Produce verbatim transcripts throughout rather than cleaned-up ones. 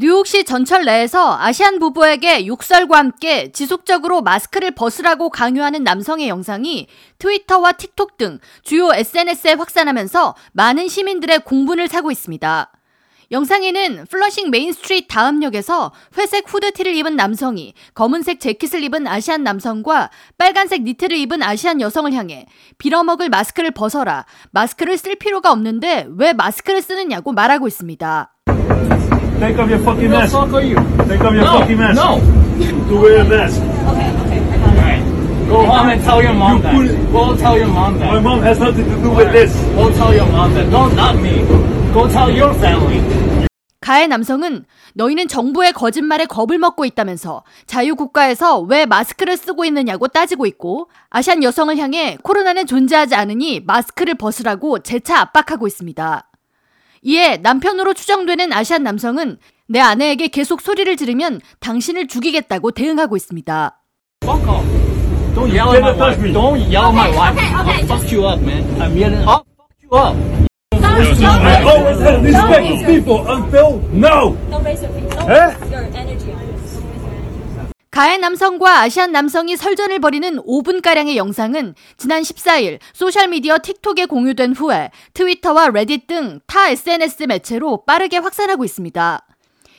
뉴욕시 전철 내에서 아시안 부부에게 욕설과 함께 지속적으로 마스크를 벗으라고 강요하는 남성의 영상이 트위터와 틱톡 등 주요 에스엔에스에 확산하면서 많은 시민들의 공분을 사고 있습니다. 영상에는 플러싱 메인스트리트 다음역에서 회색 후드티를 입은 남성이 검은색 재킷을 입은 아시안 남성과 빨간색 니트를 입은 아시안 여성을 향해 빌어먹을 마스크를 벗어라, 마스크를 쓸 필요가 없는데 왜 마스크를 쓰느냐고 말하고 있습니다. Take off your fucking mask. What the fuck are you? Take off your no, fucking mask. No. To wear a mask. Okay, okay. Alright. Go home and tell your mom that. Go tell your mom that. My mom has nothing to do with this. Go tell your mom that. No, not me. Go tell your family. 가해 남성은 너희는 정부의 거짓말에 겁을 먹고 있다면서 자유국가에서 왜 마스크를 쓰고 있느냐고 따지고 있고, 아시안 여성을 향해 코로나는 존재하지 않으니 마스크를 벗으라고 재차 압박하고 있습니다. 이에 남편으로 추정되는 아시안 남성은 내 아내에게 계속 소리를 지르면 당신을 죽이겠다고 대응하고 있습니다. Don't yell at my wife. Don't yell at my wife. I'll fuck you up, man. I'm yelling. I'll fuck you up. I always have respect for people until now. Don't raise your feet. Don't raise your energy. 가해 남성과 아시안 남성이 설전을 벌이는 오 분가량의 영상은 지난 십사일 소셜미디어 틱톡에 공유된 후에 트위터와 레딧 등 타 에스엔에스 매체로 빠르게 확산하고 있습니다.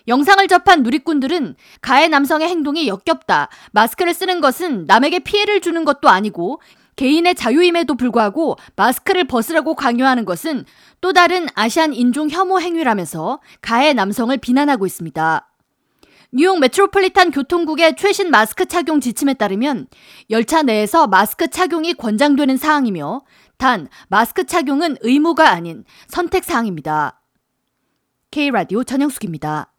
영상을 접한 누리꾼들은 가해 남성의 행동이 역겹다, 마스크를 쓰는 것은 남에게 피해를 주는 것도 아니고 개인의 자유임에도 불구하고 마스크를 벗으라고 강요하는 것은 또 다른 아시안 인종 혐오 행위라면서 가해 남성을 비난하고 있습니다. 뉴욕 메트로폴리탄 교통국의 최신 마스크 착용 지침에 따르면 열차 내에서 마스크 착용이 권장되는 사항이며, 단 마스크 착용은 의무가 아닌 선택 사항입니다. K라디오 전영숙입니다.